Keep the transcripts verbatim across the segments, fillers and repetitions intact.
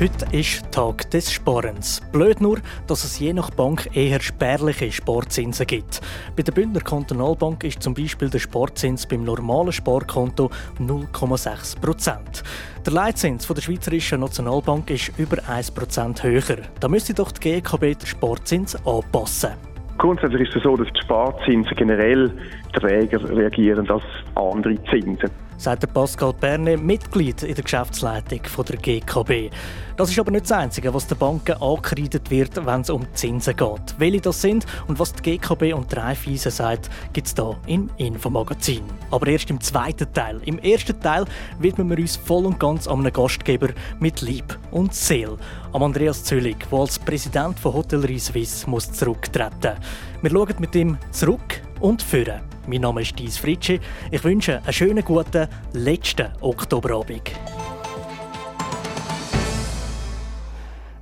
Heute ist Tag des Sparens. Blöd nur, dass es je nach Bank eher spärliche Sparzinsen gibt. Bei der Bündner Kantonalbank ist zum Beispiel der Sparzins beim normalen Sparkonto null Komma sechs Prozent. Der Leitzins von der Schweizerischen Nationalbank ist über ein Prozent höher. Da müsste doch die G K B den Sparzins anpassen. Grundsätzlich ist es so, dass die Sparzinsen generell träger reagieren als andere Zinsen, sagt Pascal Perné, Mitglied in der Geschäftsleitung der G K B. Das ist aber nicht das Einzige, was den Banken angekreidet wird, wenn es um Zinsen geht. Welche das sind und was die G K B und die Raiffeisen sagt, gibt es hier im Infomagazin. Aber erst im zweiten Teil. Im ersten Teil widmen wir uns voll und ganz einem Gastgeber mit Leib und Seele, am Andreas Züllig, der als Präsident von Hotellerie Suisse muss zurücktreten muss. Wir schauen mit ihm zurück und führen. Mein Name ist This Fritschi. Ich wünsche einen schönen, guten, letzten Oktoberabend.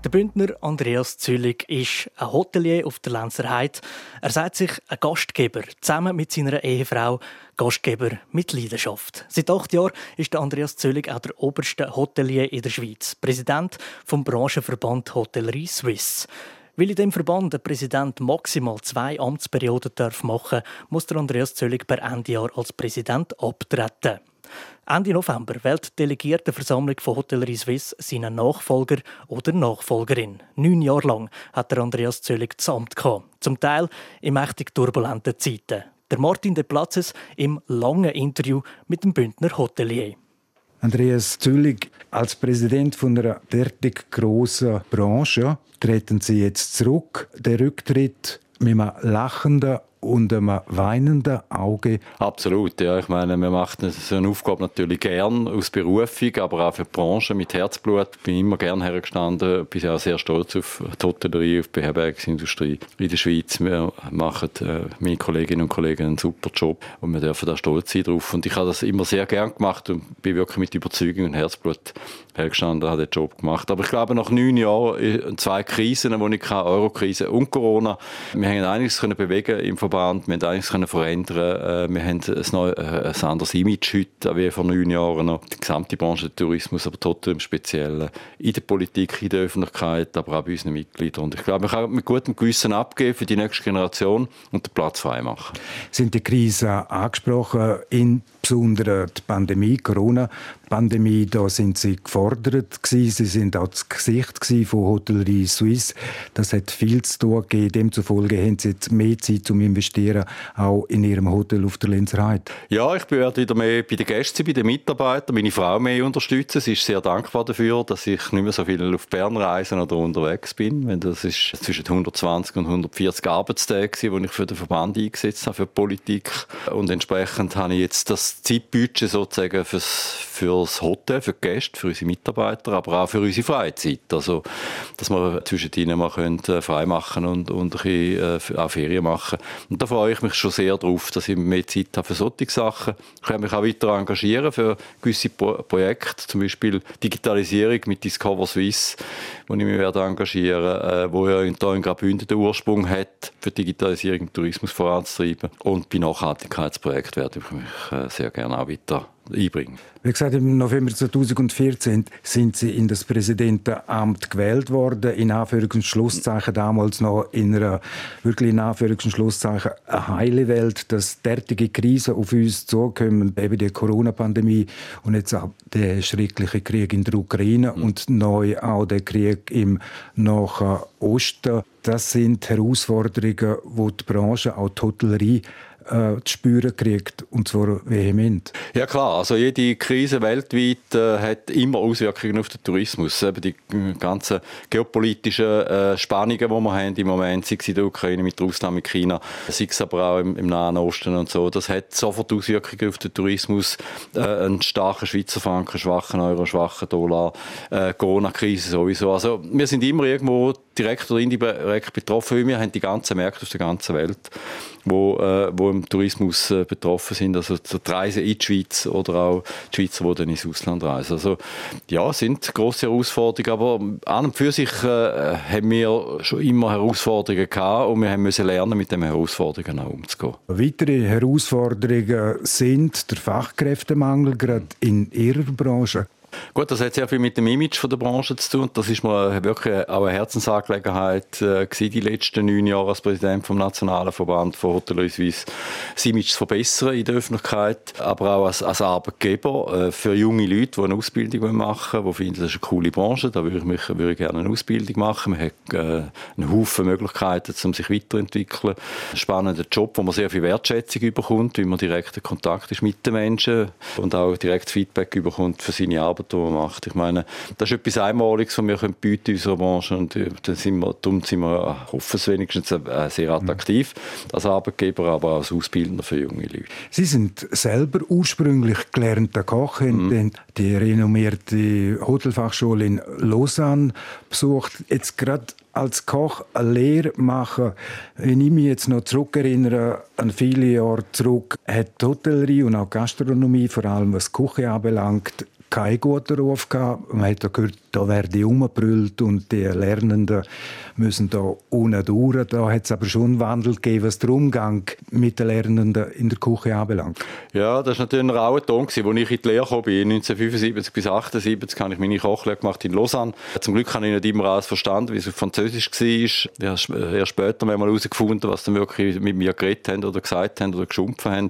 Der Bündner Andreas Züllig ist ein Hotelier auf der Lenzerheide. Er sagt sich ein Gastgeber, zusammen mit seiner Ehefrau, Gastgeber mit Leidenschaft. Seit acht Jahren ist der Andreas Züllig auch der oberste Hotelier in der Schweiz, Präsident vom Branchenverband Hotellerie Suisse. Weil in diesem Verband der Präsident maximal zwei Amtsperioden machen darf, muss der Andreas Züllig per Ende Jahr als Präsident abtreten. Ende November wählt die Delegiertenversammlung von Hotellerie Suisse seinen Nachfolger oder Nachfolgerin. Neun Jahre lang hat der Andreas Züllig das Amt gehabt, zum Teil in mächtig turbulenten Zeiten. Der Martin Deplazes im langen Interview mit dem Bündner Hotelier. Andreas Züllig, als Präsident von einer derartig grossen Branche treten Sie jetzt zurück. Der Rücktritt mit einem lachenden und einem weinenden Auge. Absolut, ja. Ich meine, wir machen so eine Aufgabe natürlich gern aus Berufung, aber auch für die Branche mit Herzblut. Ich bin immer gern hergestanden, bin auch sehr stolz auf die Hotellerie, auf die Beherbergungsindustrie in der Schweiz. Wir machen, äh, meine Kolleginnen und Kollegen, einen super Job und wir dürfen da stolz sein drauf. Und ich habe das immer sehr gern gemacht und bin wirklich mit Überzeugung und Herzblut hergestanden, habe den Job gemacht. Aber ich glaube, nach neun Jahren, zwei Krisen, die ich hatte, Euro-Krise und Corona, wir haben einiges bewegen im Verband. Wir haben einiges verändern. Wir haben ein, neues, ein anderes Image heute, wie vor neun Jahren noch. Die gesamte Branche des Tourismus, aber trotzdem im Speziellen. In der Politik, in der Öffentlichkeit, aber auch bei unseren Mitgliedern. Und ich glaube, man kann mit gutem Gewissen abgeben für die nächste Generation und den Platz frei machen. Sind die Krisen angesprochen, insbesondere die Pandemie, Corona? Pandemie, da sind Sie gefordert gewesen. Sie waren auch das Gesicht von Hotellerie Suisse. Das hat viel zu tun gegeben. Demzufolge haben Sie jetzt mehr Zeit zum Investieren, auch in Ihrem Hotel auf der Lenzerheide. Ja, ich werde wieder mehr bei den Gästen, bei den Mitarbeitern, meine Frau mehr unterstützen. Sie ist sehr dankbar dafür, dass ich nicht mehr so viel auf Bern reisen oder unterwegs bin. Das ist zwischen hundertzwanzig und hundertvierzig Arbeitstage, die ich für den Verband eingesetzt habe, für die Politik. Und entsprechend habe ich jetzt das Zeitbudget sozusagen fürs, für das Hotel, für die Gäste, für unsere Mitarbeiter, aber auch für unsere Freizeit. Also, dass wir zwischen ihnen mal können, äh, frei machen und, und ein bisschen, äh, auch Ferien machen. Und da freue ich mich schon sehr darauf, dass ich mehr Zeit habe für solche Sachen. Ich kann mich auch weiter engagieren für gewisse Pro- Projekte, zum Beispiel Digitalisierung mit Discover Swiss, wo ich mich werde engagieren werde, äh, wo ja in Graubünden den Ursprung hat, für Digitalisierung im Tourismus voranzutreiben. Und bei Nachhaltigkeitsprojekten werde ich mich äh, sehr gerne auch weiter einbringen. Wie gesagt, im November zweitausendvierzehn sind Sie in das Präsidentenamt gewählt worden, in Anführungs- und Schlusszeichen, damals noch in einer wirklich in Anführungs- und Schlusszeichen eine heile Welt, dass derartige Krisen auf uns zukommen, eben die Corona-Pandemie und jetzt auch der schreckliche Krieg in der Ukraine mhm. und neu auch der Krieg im Nahen Osten. Das sind Herausforderungen, die die Branche, auch die Hotellerie, zu spüren kriegt, und zwar vehement. Ja klar, also jede Krise weltweit äh, hat immer Auswirkungen auf den Tourismus. Eben die äh, ganzen geopolitischen äh, Spannungen, die wir haben im Moment, sei es in der Ukraine, mit Russland, mit China, sei es aber auch im, im Nahen Osten und so, das hat sofort Auswirkungen auf den Tourismus. Äh, einen starken Schweizer Franken, schwachen Euro, schwachen Dollar, äh, Corona-Krise sowieso. Also wir sind immer irgendwo direkt oder indirekt betroffen. Wir haben die ganzen Märkte aus der ganzen Welt. wo, äh, wo im Tourismus äh, betroffen sind, also die Reisen in die Schweiz oder auch die Schweizer, die dann ins Ausland reisen. Also ja, sind grosse Herausforderungen, aber an und für sich äh, haben wir schon immer Herausforderungen gehabt und wir müssen lernen, mit diesen Herausforderungen auch umzugehen. Weitere Herausforderungen sind der Fachkräftemangel, gerade in Ihrer Branche. Gut, das hat sehr viel mit dem Image von der Branche zu tun. Das ist mir wirklich auch eine Herzensangelegenheit äh, gewesen, die letzten neun Jahre als Präsident vom Nationalen Verband von Hotellerie Suisse, das Image zu verbessern in der Öffentlichkeit, aber auch als, als Arbeitgeber äh, für junge Leute, die eine Ausbildung machen wollen, die finden, das ist eine coole Branche, da würde ich, mich, würde ich gerne eine Ausbildung machen. Man hat äh, einen Haufen Möglichkeiten, um sich weiterzuentwickeln. Ein spannender Job, wo man sehr viel Wertschätzung bekommt, weil man direkten Kontakt ist mit den Menschen und auch direkt Feedback bekommt für seine Arbeit, die man macht. Ich meine, das ist etwas Einmaliges, was wir bieten in unserer Branche und dann sind wir, darum sind wir, hoffen es wenigstens, sehr attraktiv als Arbeitgeber, aber auch als Ausbildner für junge Leute. Sie sind selber ursprünglich gelernter Koch, haben mm. die renommierte Hotelfachschule in Lausanne besucht, jetzt gerade als Koch eine Lehre machen. Wenn ich mich jetzt noch zurückerinnere, an viele Jahre zurück, hat die Hotellerie und auch Gastronomie, vor allem was die Küche anbelangt, keinen guten Ruf gehabt. Man hat da gehört, da werde umgebrüllt und die Lernenden müssen da ohne durch. Da hat es aber schon einen Wandel gegeben, was den Umgang mit den Lernenden in der Küche anbelangt. Ja, das war natürlich auch ein Ton, als ich in die Lehre kam. neunzehnhundertfünfundsiebzig bis achtundsiebzig habe ich meine Kochlehre gemacht in Lausanne. Zum Glück habe ich nicht immer alles verstanden, wie es auf Französisch war. Ich habe erst später mal herausgefunden, was sie wirklich mit mir geredet haben oder gesagt haben oder geschumpfen haben.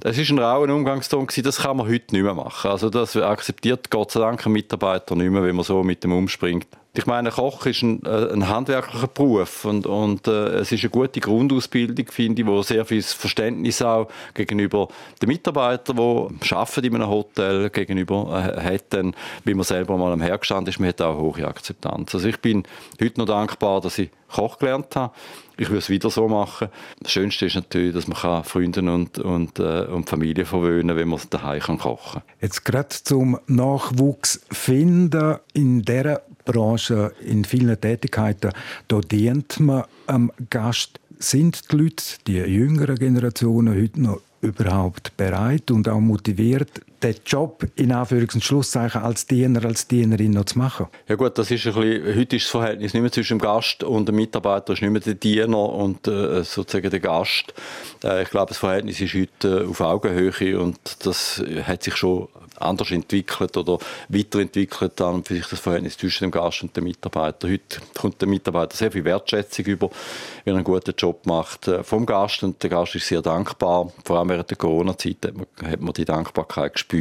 Das war ein rauer Umgangston. Das kann man heute nicht mehr machen. Also das akzeptiert Gott sei Dank ein Mitarbeiter nicht mehr, wenn man so mit dem umspringt. Ich meine, Koch ist ein, ein handwerklicher Beruf und, und äh, es ist eine gute Grundausbildung, finde ich, wo sehr viel Verständnis auch gegenüber den Mitarbeitern, die arbeiten in einem Hotel, gegenüber äh, hat, dann, wie man selber mal am Herd gestanden ist, man hat auch hohe Akzeptanz. Also ich bin heute noch dankbar, dass ich Koch gelernt habe. Ich würde es wieder so machen. Das Schönste ist natürlich, dass man Freunden und, und, äh, und Familie verwöhnen kann, wenn man daheim kann kochen. Jetzt gerade zum Nachwuchs finden in dieser Branche, in vielen Tätigkeiten, da dient man am Gast. Sind die Leute, die jüngeren Generationen, heute noch überhaupt bereit und auch motiviert, den Job in Anführungs- und Schlusszeichen als Diener, als Dienerin noch zu machen? Ja gut, das ist ein bisschen, heute ist das Verhältnis nicht mehr zwischen dem Gast und dem Mitarbeiter, ist nicht mehr der Diener und äh, sozusagen der Gast. Äh, ich glaube, das Verhältnis ist heute äh, auf Augenhöhe und das hat sich schon anders entwickelt oder weiterentwickelt, dann für sich das Verhältnis zwischen dem Gast und dem Mitarbeiter. Heute kommt der Mitarbeiter sehr viel Wertschätzung über, wenn er einen guten Job macht äh, vom Gast und der Gast ist sehr dankbar. Vor allem während der Corona-Zeit hat man, hat man die Dankbarkeit gespürt,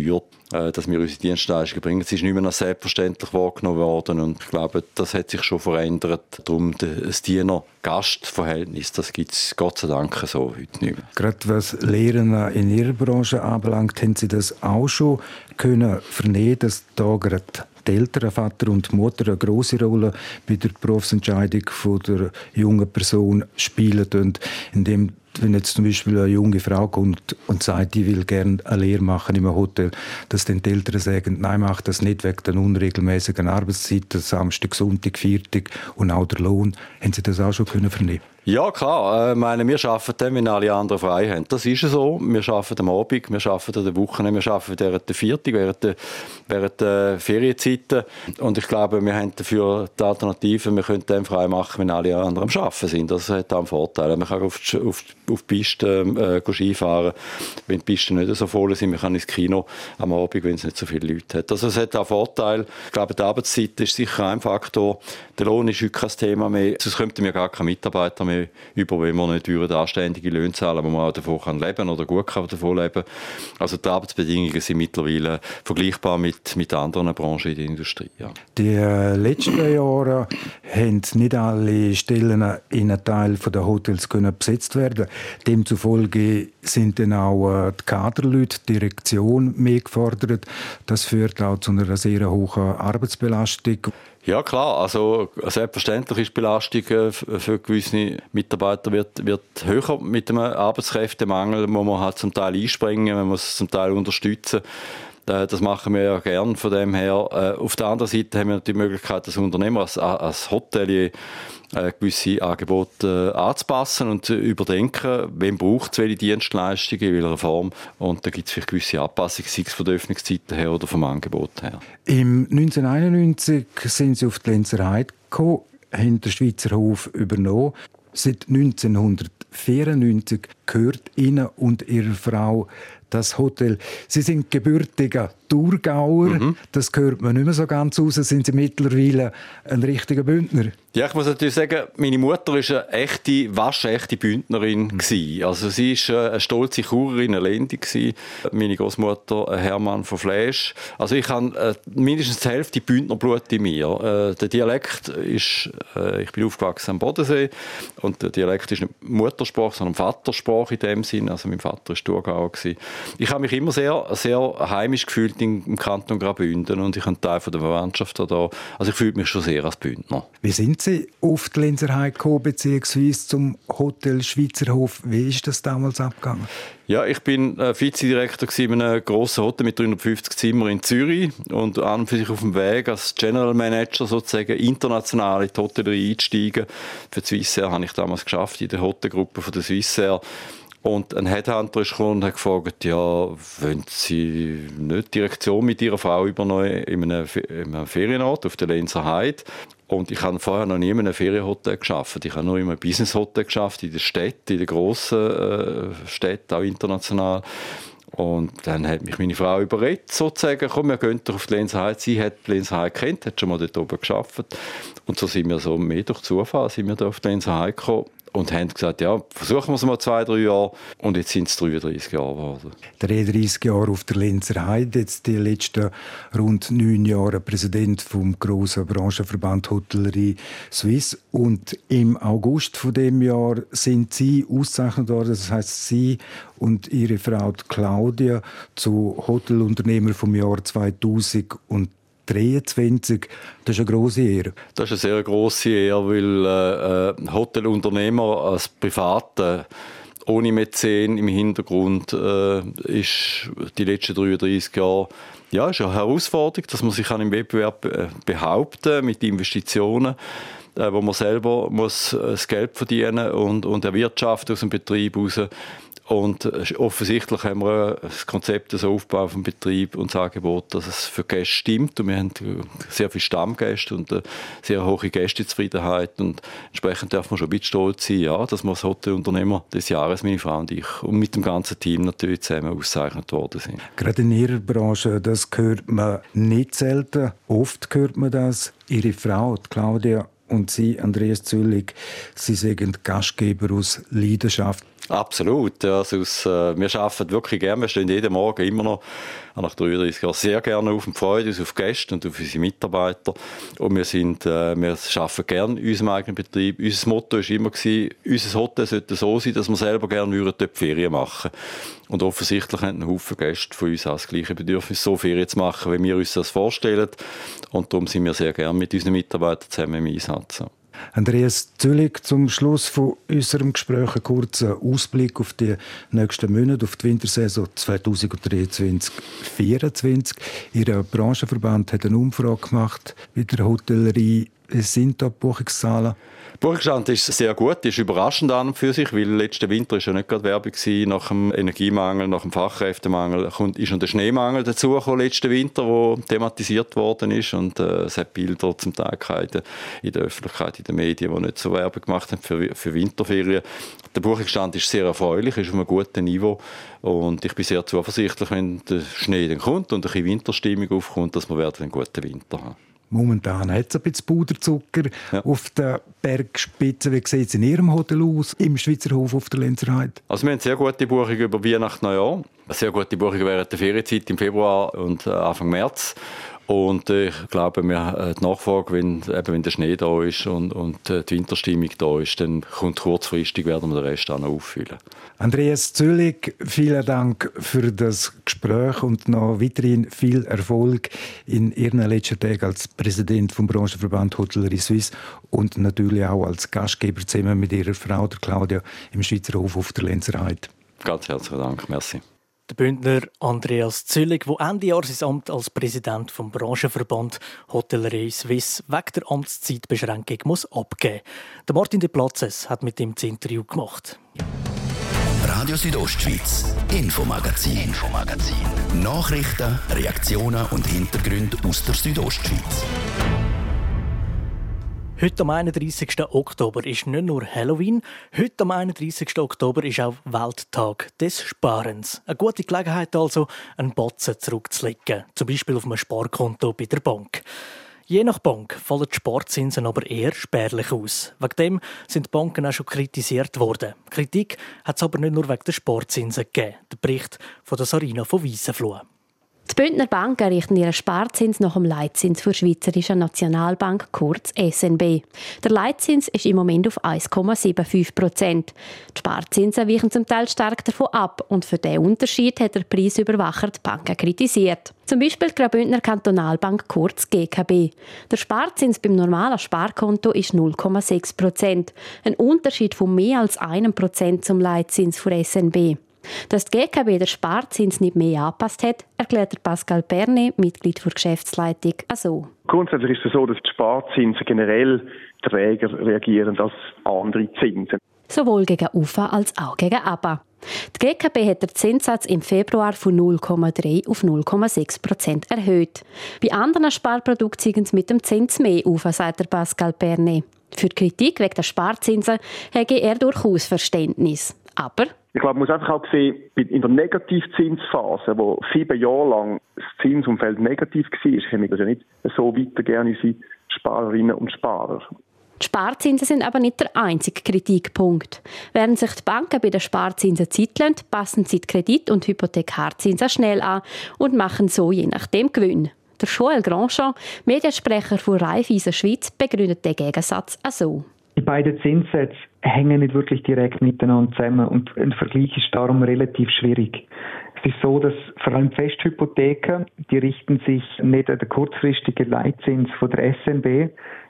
dass wir unsere Dienstleistungen bringen. Es ist nicht mehr als selbstverständlich wahrgenommen worden und ich glaube, das hat sich schon verändert. Darum das Diener-Gast-Verhältnis, das gibt es Gott sei Dank so heute nicht mehr. Gerade was Lehren in Ihrer Branche anbelangt, haben Sie das auch schon können vernehmen, dass da gerade die Eltern, Vater und Mutter eine grosse Rolle bei der Berufsentscheidung von der jungen Person spielen und indem wenn jetzt zum Beispiel eine junge Frau kommt und sagt, ich will gerne eine Lehre machen in einem Hotel, dass dann die Eltern sagen, nein, mach das nicht wegen der unregelmäßigen Arbeitszeiten, Samstag, Sonntag, Viertag und auch der Lohn. Haben Sie das auch schon können vernehmen? Ja, klar. Ich meine, wir arbeiten dann, wenn alle anderen frei haben. Das ist so. Wir arbeiten am Abend, wir arbeiten an der Woche, wir arbeiten während der Viertag, während der, während der Ferienzeiten. Und ich glaube, wir haben dafür die Alternative, wir können dann frei machen, wenn alle anderen am Arbeiten sind. Das hat auch einen Vorteil. Man kann auf die, auf die, auf die Piste äh, Skifahren, wenn die Pisten nicht so voll sind. Man kann ins Kino am Abend, wenn es nicht so viele Leute hat. Also es hat auch einen Vorteil. Ich glaube, die Arbeitszeit ist sicher ein Faktor. Der Lohn ist heute kein Thema mehr. Sonst könnten wir gar keine Mitarbeiter mehr über, wenn wir nicht über anständige Löhne zahlen, wo man auch davon kann leben oder gut kann davon leben. Also die Arbeitsbedingungen sind mittlerweile vergleichbar mit, mit anderen Branchen in der Industrie. Ja. Die äh, letzten Jahre haben nicht alle Stellen in einem Teil der Hotels können besetzt werden. Demzufolge sind dann auch äh, die Kaderleute, die Direktion mehr gefordert. Das führt auch zu einer sehr hohen Arbeitsbelastung. Ja klar, also selbstverständlich ist die Belastung für gewisse Mitarbeiter wird, wird höher mit dem Arbeitskräftemangel, wo man halt zum Teil einspringen, man muss es zum Teil unterstützen. Das machen wir ja gern von dem her. Auf der anderen Seite haben wir die Möglichkeit, als Unternehmer, als, als Hotelier, gewisse Angebote anzupassen und zu überdenken, wem braucht es welche Dienstleistungen, in welcher Form. Und da gibt es vielleicht gewisse Anpassungen, sei es von der Öffnungszeiten her oder vom Angebot her. Im neunzehnhunderteinundneunzig sind Sie auf die Lenzerheide gekommen, haben den Schweizerhof übernommen. Seit neunzehnhundertvierundneunzig gehört Ihnen und Ihrer Frau das Hotel. Sie sind gebürtiger Thurgauer. Mhm. Das hört man nicht mehr so ganz raus. Sind Sie mittlerweile ein richtiger Bündner? Ja, ich muss natürlich sagen, meine Mutter war eine echte, waschechte Bündnerin. Mhm. Also sie war eine stolze Churerin, eine Lendi. Meine Großmutter Hermann von Fläsch. Also ich habe mindestens die Hälfte Bündnerblut in mir. Der Dialekt ist, ich bin aufgewachsen am Bodensee, und der Dialekt ist nicht Muttersprache, sondern Vatersprache in dem Sinn. Also mein Vater war Thurgauer. Ich habe mich immer sehr, sehr heimisch gefühlt im Kanton Graubünden, und ich bin Teil der Verwandtschaft da. Also ich fühle mich schon sehr als Bündner. Wie sind Sie auf die Lenzerheide gekommen, beziehungsweise zum Hotel Schweizerhof? Wie ist das damals abgegangen? Ja, ich bin äh, Vizedirektor in einem grossen Hotel mit dreihundertfünfzig Zimmern in Zürich, und an und für sich auf dem Weg als General Manager sozusagen international in die Hotellerie einsteigen. Für die Swissair habe ich damals geschafft, in der Hotelgruppe von der Swissair. Und ein Headhunter ist gekommen und hat gefragt, ja, wollen Sie nicht die Direktion mit Ihrer Frau übernehmen in einem, Fe- in einem Ferienort auf der Lenzerheide? Und ich habe vorher noch nie in einem Ferienhotel gearbeitet. Ich habe nur in einem Businesshotel gearbeitet, in der Stadt, in der grossen äh, Stadt, auch international. Und dann hat mich meine Frau überredet, sozusagen, komm, wir gehen doch auf die Lenzerheide. Sie hat die Lenzerheide kennt, hat schon mal dort oben gearbeitet. Und so sind wir so mehr durch Zufall sind wir da auf die Lenzerheide gekommen. Und haben gesagt, ja, versuchen wir es mal zwei, drei Jahre. Und jetzt sind es dreiunddreissig Jahre geworden. dreiunddreissig Jahre auf der Lenzerheide, jetzt die letzten rund neun Jahre Präsident vom grossen Branchenverband Hotellerie Suisse. Und im August von dem Jahr sind Sie ausgezeichnet worden, das heisst Sie und Ihre Frau Claudia, zu Hotelunternehmer vom Jahr zweitausenddreiundzwanzig. dreiundzwanzig. Das ist eine grosse Ehre. Das ist eine sehr grosse Ehre, weil äh, Hotelunternehmer als Private ohne Mäzen im Hintergrund äh, ist die letzten dreiunddreissig Jahre ja, ist eine Herausforderung, dass man sich im Wettbewerb behaupten mit Investitionen, äh, wo man selber muss das Geld verdienen und, und erwirtschaften aus dem Betrieb heraus. Und offensichtlich haben wir das Konzept, so Aufbau vom Betrieb und das Angebot, dass es für Gäste stimmt. Und wir haben sehr viele Stammgäste und eine sehr hohe Gästezufriedenheit. Und entsprechend darf man schon ein bisschen stolz sein, ja, dass wir als Hotelunternehmer des Jahres, meine Frau und ich, und mit dem ganzen Team natürlich zusammen ausgezeichnet worden sind. Gerade in Ihrer Branche, das hört man nicht selten. Oft hört man das. Ihre Frau, Claudia, und Sie, Andreas Züllig, Sie sind Gastgeber aus Leidenschaft. Absolut. Ja, sonst, äh, wir arbeiten wirklich gerne. Wir stehen jeden Morgen immer noch, nach dreiunddreissig Jahren, sehr gerne auf und freuen uns auf Gäste und auf unsere Mitarbeiter. Und wir, sind, äh, wir arbeiten gerne in unserem eigenen Betrieb. Unser Motto war immer, unser Hotel sollte so sein, dass wir selber gerne dort Ferien machen würden. Und offensichtlich haben ein Haufen Gäste von uns auch das gleiche Bedürfnis, so Ferien zu machen, wie wir uns das vorstellen. Und darum sind wir sehr gerne mit unseren Mitarbeitern zusammen im Einsatz. Andreas Züllig, zum Schluss von unserem Gespräch einen kurzen Ausblick auf die nächsten Monate, auf die Wintersaison zweitausenddreiundzwanzig vierundzwanzig. Ihr Branchenverband hat eine Umfrage gemacht bei der Hotellerie. Was sind da die Buchungszahlen? Der Buchungsstand ist sehr gut, ist überraschend an und für sich, weil letzten Winter war ja nicht gerade Werbung gewesen. Nach dem Energiemangel, nach dem Fachkräftemangel kommt, ist noch der Schneemangel dazugekommen letzten Winter, der thematisiert worden ist. Und äh, es hat Bilder zum Teil in der Öffentlichkeit, in den Medien, die nicht so Werbung gemacht haben für, für Winterferien. Der Buchungsstand ist sehr erfreulich, ist auf einem guten Niveau. Und ich bin sehr zuversichtlich, wenn der Schnee dann kommt und eine Winterstimmung aufkommt, dass wir werden einen guten Winter haben. Momentan hat es ein bisschen Puderzucker ja. auf der Bergspitze. Wie sieht es in Ihrem Hotel aus, im Schweizerhof auf der Lenzerheide? Also wir haben sehr gute Buchungen über Weihnachten und Neujahr. Sehr gute Buchungen während der Ferienzeit im Februar und Anfang März. Und ich glaube, wir, die Nachfrage, wenn, eben wenn der Schnee da ist und, und die Winterstimmung da ist, dann kommt kurzfristig, werden wir den Rest auch noch auffüllen. Andreas Züllig, vielen Dank für das Gespräch und noch weiterhin viel Erfolg in Ihren letzten Tagen als Präsident vom Branchenverband Hotellerie Suisse und natürlich auch als Gastgeber zusammen mit Ihrer Frau, der Claudia, im Schweizerhof auf der Lenzerheide. Ganz herzlichen Dank, merci. Der Bündner Andreas Züllig, der Ende Jahr sein Amt als Präsident des Branchenverband Hotellerie Suisse wegen der Amtszeitbeschränkung muss abgeben muss. Martin Deplazes hat mit ihm das Interview gemacht. Radio Südostschweiz, Infomagazin. Infomagazin. Nachrichten, Reaktionen und Hintergründe aus der Südostschweiz. Heute am einunddreissigsten Oktober ist nicht nur Halloween, heute am einunddreissigsten Oktober ist auch Welttag des Sparens. Eine gute Gelegenheit also, einen Batzen zurückzulegen, zum Beispiel auf einem Sparkonto bei der Bank. Je nach Bank fallen die Sparzinsen aber eher spärlich aus. Wegen dem sind die Banken auch schon kritisiert worden. Kritik hat es aber nicht nur wegen der Sparzinsen gegeben. Der Bericht von der Sarina von Weissenfluh. Die Bündner Banken richten ihren Sparzins nach dem Leitzins für die Schweizerische Nationalbank, kurz S N B. Der Leitzins ist im Moment auf eins Komma fünfundsiebzig Prozent. Die Sparzinsen weichen zum Teil stark davon ab und für diesen Unterschied hat der Preisüberwacher die Banken kritisiert. Zum Beispiel die Bündner Kantonalbank, kurz G K B. Der Sparzins beim normalen Sparkonto ist null Komma sechs Prozent. Ein Unterschied von mehr als einem Prozent zum Leitzins für S N B. Dass die G K B den Sparzins nicht mehr angepasst hat, erklärt Pascal Perné, Mitglied der Geschäftsleitung, also. Grundsätzlich ist es so, dass die Sparzinsen generell träger reagieren als andere Zinsen. Sowohl gegen Uff als auch gegen Abba. Die G K B hat den Zinssatz im Februar von null Komma drei auf null Komma sechs Prozent erhöht. Bei anderen Sparprodukten sind es mit dem Zins mehr Uff, sagt Pascal Perné. Für die Kritik wegen der Sparzinsen habe er durchaus Verständnis. Aber ich glaube, man muss einfach auch sehen, in der Negativzinsphase, wo sieben Jahre lang das Zinsumfeld negativ war, haben wir das ja nicht so weitergegeben an unsere Sparerinnen und Sparer. Die Sparzinsen sind aber nicht der einzige Kritikpunkt. Während sich die Banken bei den Sparzinsen Zeit lassen, passen sie die Kredit- und Hypothekarzinsen schnell an und machen so je nachdem Gewinn. Der Joel Grandjean, Mediensprecher von Raiffeisen Schweiz, begründet den Gegensatz so. Die beiden Zinssätze hängen nicht wirklich direkt miteinander zusammen und ein Vergleich ist darum relativ schwierig. Es ist so, dass vor allem Festhypotheken, die richten sich nicht an den kurzfristigen Leitzins von der S N B,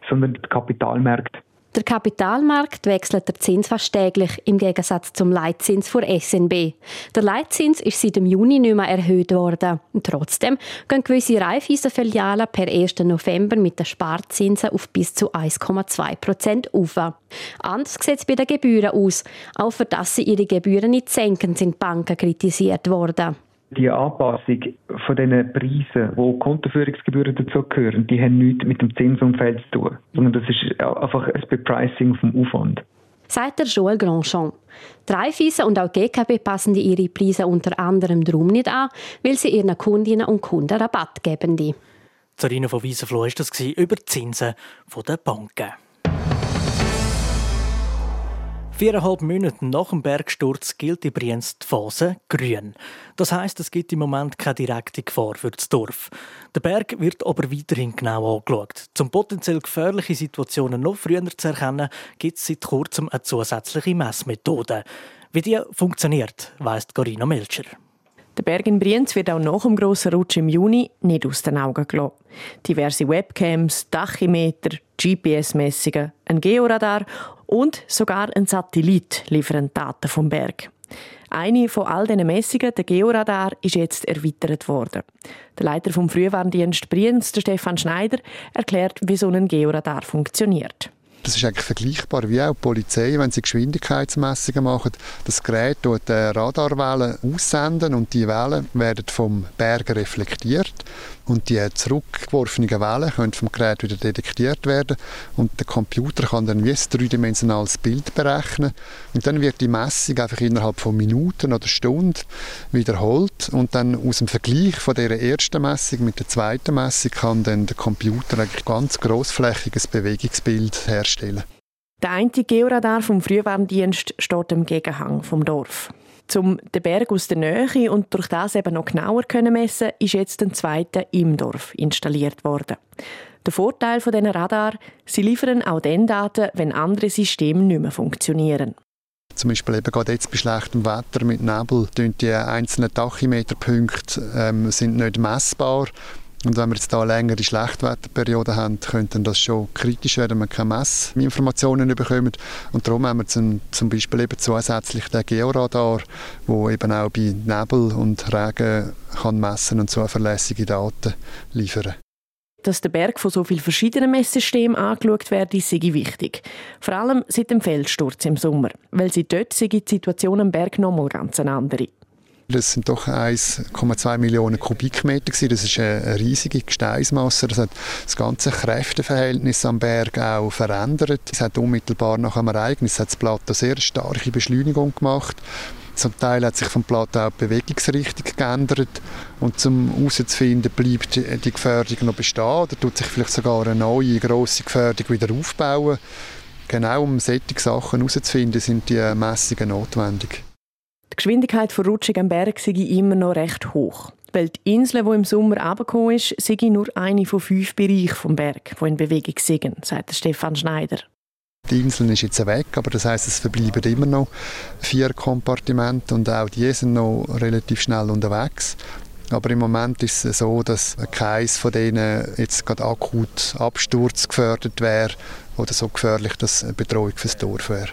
sondern den Kapitalmarkt. Der Kapitalmarkt wechselt der Zins fast täglich, im Gegensatz zum Leitzins von S N B. Der Leitzins ist seit dem Juni nicht mehr erhöht worden. Und trotzdem gehen gewisse Raiffeisen-Filialen per ersten November mit den Sparzinsen auf bis zu eins Komma zwei Prozent auf. Anders sieht es bei den Gebühren aus. Auch für das sie ihre Gebühren nicht senken, sind Banken kritisiert worden. Die Anpassung von diesen Preisen, wo Kontoführungsgebühren dazugehören, die haben nichts mit dem Zinsumfeld zu tun, sondern das ist einfach ein Bepricing vom Aufwand. Sagt der Joel Grandjean. Die Raiffeisen und auch G K B passen ihre Preise unter anderem darum nicht an, weil sie ihren Kundinnen und Kunden Rabatt geben. Sarina von Weissenfluh war das über die Zinsen der Banken. Viereinhalb Monate nach dem Bergsturz gilt in Brienz die Phase grün. Das heisst, es gibt im Moment keine direkte Gefahr für das Dorf. Der Berg wird aber weiterhin genau angeschaut. Um potenziell gefährliche Situationen noch früher zu erkennen, gibt es seit kurzem eine zusätzliche Messmethode. Wie die funktioniert, weiss Gorino Melcher. Der Berg in Brienz wird auch nach dem grossen Rutsch im Juni nicht aus den Augen gelassen. Diverse Webcams, Tachymeter, G P S-Messungen, ein Georadar und sogar ein Satellit liefern Daten vom Berg. Eine von all diesen Messungen, der Georadar, ist jetzt erweitert worden. Der Leiter vom Frühwarndienst Brienz, der Stefan Schneider, erklärt, wie so ein Georadar funktioniert. Das ist eigentlich vergleichbar wie auch die Polizei, wenn sie Geschwindigkeitsmessungen machen. Das Gerät tut Radarwellen aussenden und die Wellen werden vom Berg reflektiert. Und die zurückgeworfenen Wellen können vom Gerät wieder detektiert werden. Und der Computer kann dann wie ein dreidimensionales Bild berechnen. Und dann wird die Messung einfach innerhalb von Minuten oder Stunden wiederholt. Und dann aus dem Vergleich von dieser ersten Messung mit der zweiten Messung kann dann der Computer eigentlich ganz grossflächiges Bewegungsbild herstellen. Der eine Georadar vom Frühwarndienst steht im Gegenhang vom Dorf. Um den Berg aus der Nähe und durch das eben noch genauer können messen, ist jetzt ein zweiter im Dorf installiert worden. Der Vorteil von diesen Radar: sie liefern auch dann Daten, wenn andere Systeme nicht mehr funktionieren. Zum Beispiel eben gerade jetzt bei schlechtem Wetter mit Nebel sind die einzelnen Tachymeterpunkte ähm, sind nicht messbar. Und wenn wir jetzt da längere Schlechtwetterperioden haben, könnte das schon kritisch werden, wenn man keine Messinformationen bekommt. Und darum haben wir zum, zum Beispiel eben zusätzlich den Georadar, der eben auch bei Nebel und Regen kann messen und zuverlässige Daten liefern. Dass der Berg von so vielen verschiedenen Messsystemen angeschaut werde, sei wichtig. Vor allem seit dem Felssturz im Sommer. Weil sie dort sei die Situation am Berg nochmal ganz eine andere. Das sind doch eins Komma zwei Millionen Kubikmeter gewesen. Das ist eine riesige Gesteinsmasse. Das hat das ganze Kräfteverhältnis am Berg auch verändert. Es hat unmittelbar nach dem Ereignis hat das Plateau sehr starke Beschleunigung gemacht. Zum Teil hat sich vom Plateau die Bewegungsrichtung geändert. Und um herauszufinden, bleibt die Gefährdung noch bestehen oder tut sich vielleicht sogar eine neue, grosse Gefährdung wieder aufbauen. Genau um solche Sachen herauszufinden, sind die Messungen notwendig. Die Geschwindigkeit von Rutschung am Berg sei immer noch recht hoch. Weil die Insel, die im Sommer runtergekommen ist, sei nur eine von fünf Bereichen vom Berg, die in Bewegung seien, sagt Stefan Schneider. Die Insel ist jetzt weg, aber das heisst, es verbleiben immer noch vier Kompartimente und auch die sind noch relativ schnell unterwegs. Aber im Moment ist es so, dass keines von denen jetzt gerade akut absturzgefährdet wäre oder so gefährlich, dass eine Bedrohung fürs Dorf wäre.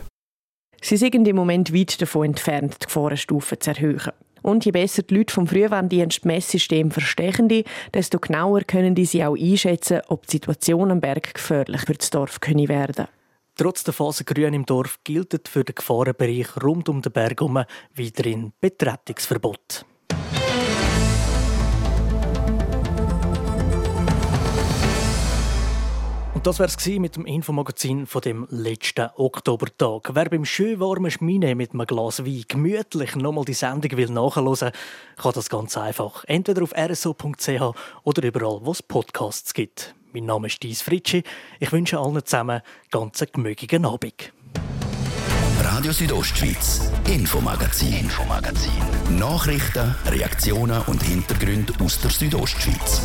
Sie sind im Moment weit davon entfernt, die Gefahrenstufe zu erhöhen. Und je besser die Leute vom Frühwarndienst Messsystem verstehen, desto genauer können sie auch einschätzen, ob die Situation am Berg gefährlich für das Dorf werden könnte. Trotz der Phase Grün im Dorf gilt für den Gefahrenbereich rund um den Berg herum weiterhin Betretungsverbot. Und das war es mit dem Infomagazin von dem letzten Oktobertag. Wer beim schön warmen Schmine mit einem Glas Wein gemütlich nochmal die Sendung will nachhören, kann das ganz einfach. Entweder auf r s o punkt c h oder überall, wo es Podcasts gibt. Mein Name ist This Fritschi. Ich wünsche allen zusammen ganz einen gemütlichen Abend. Radio Südostschweiz, Infomagazin. Infomagazin. Nachrichten, Reaktionen und Hintergründe aus der Südostschweiz.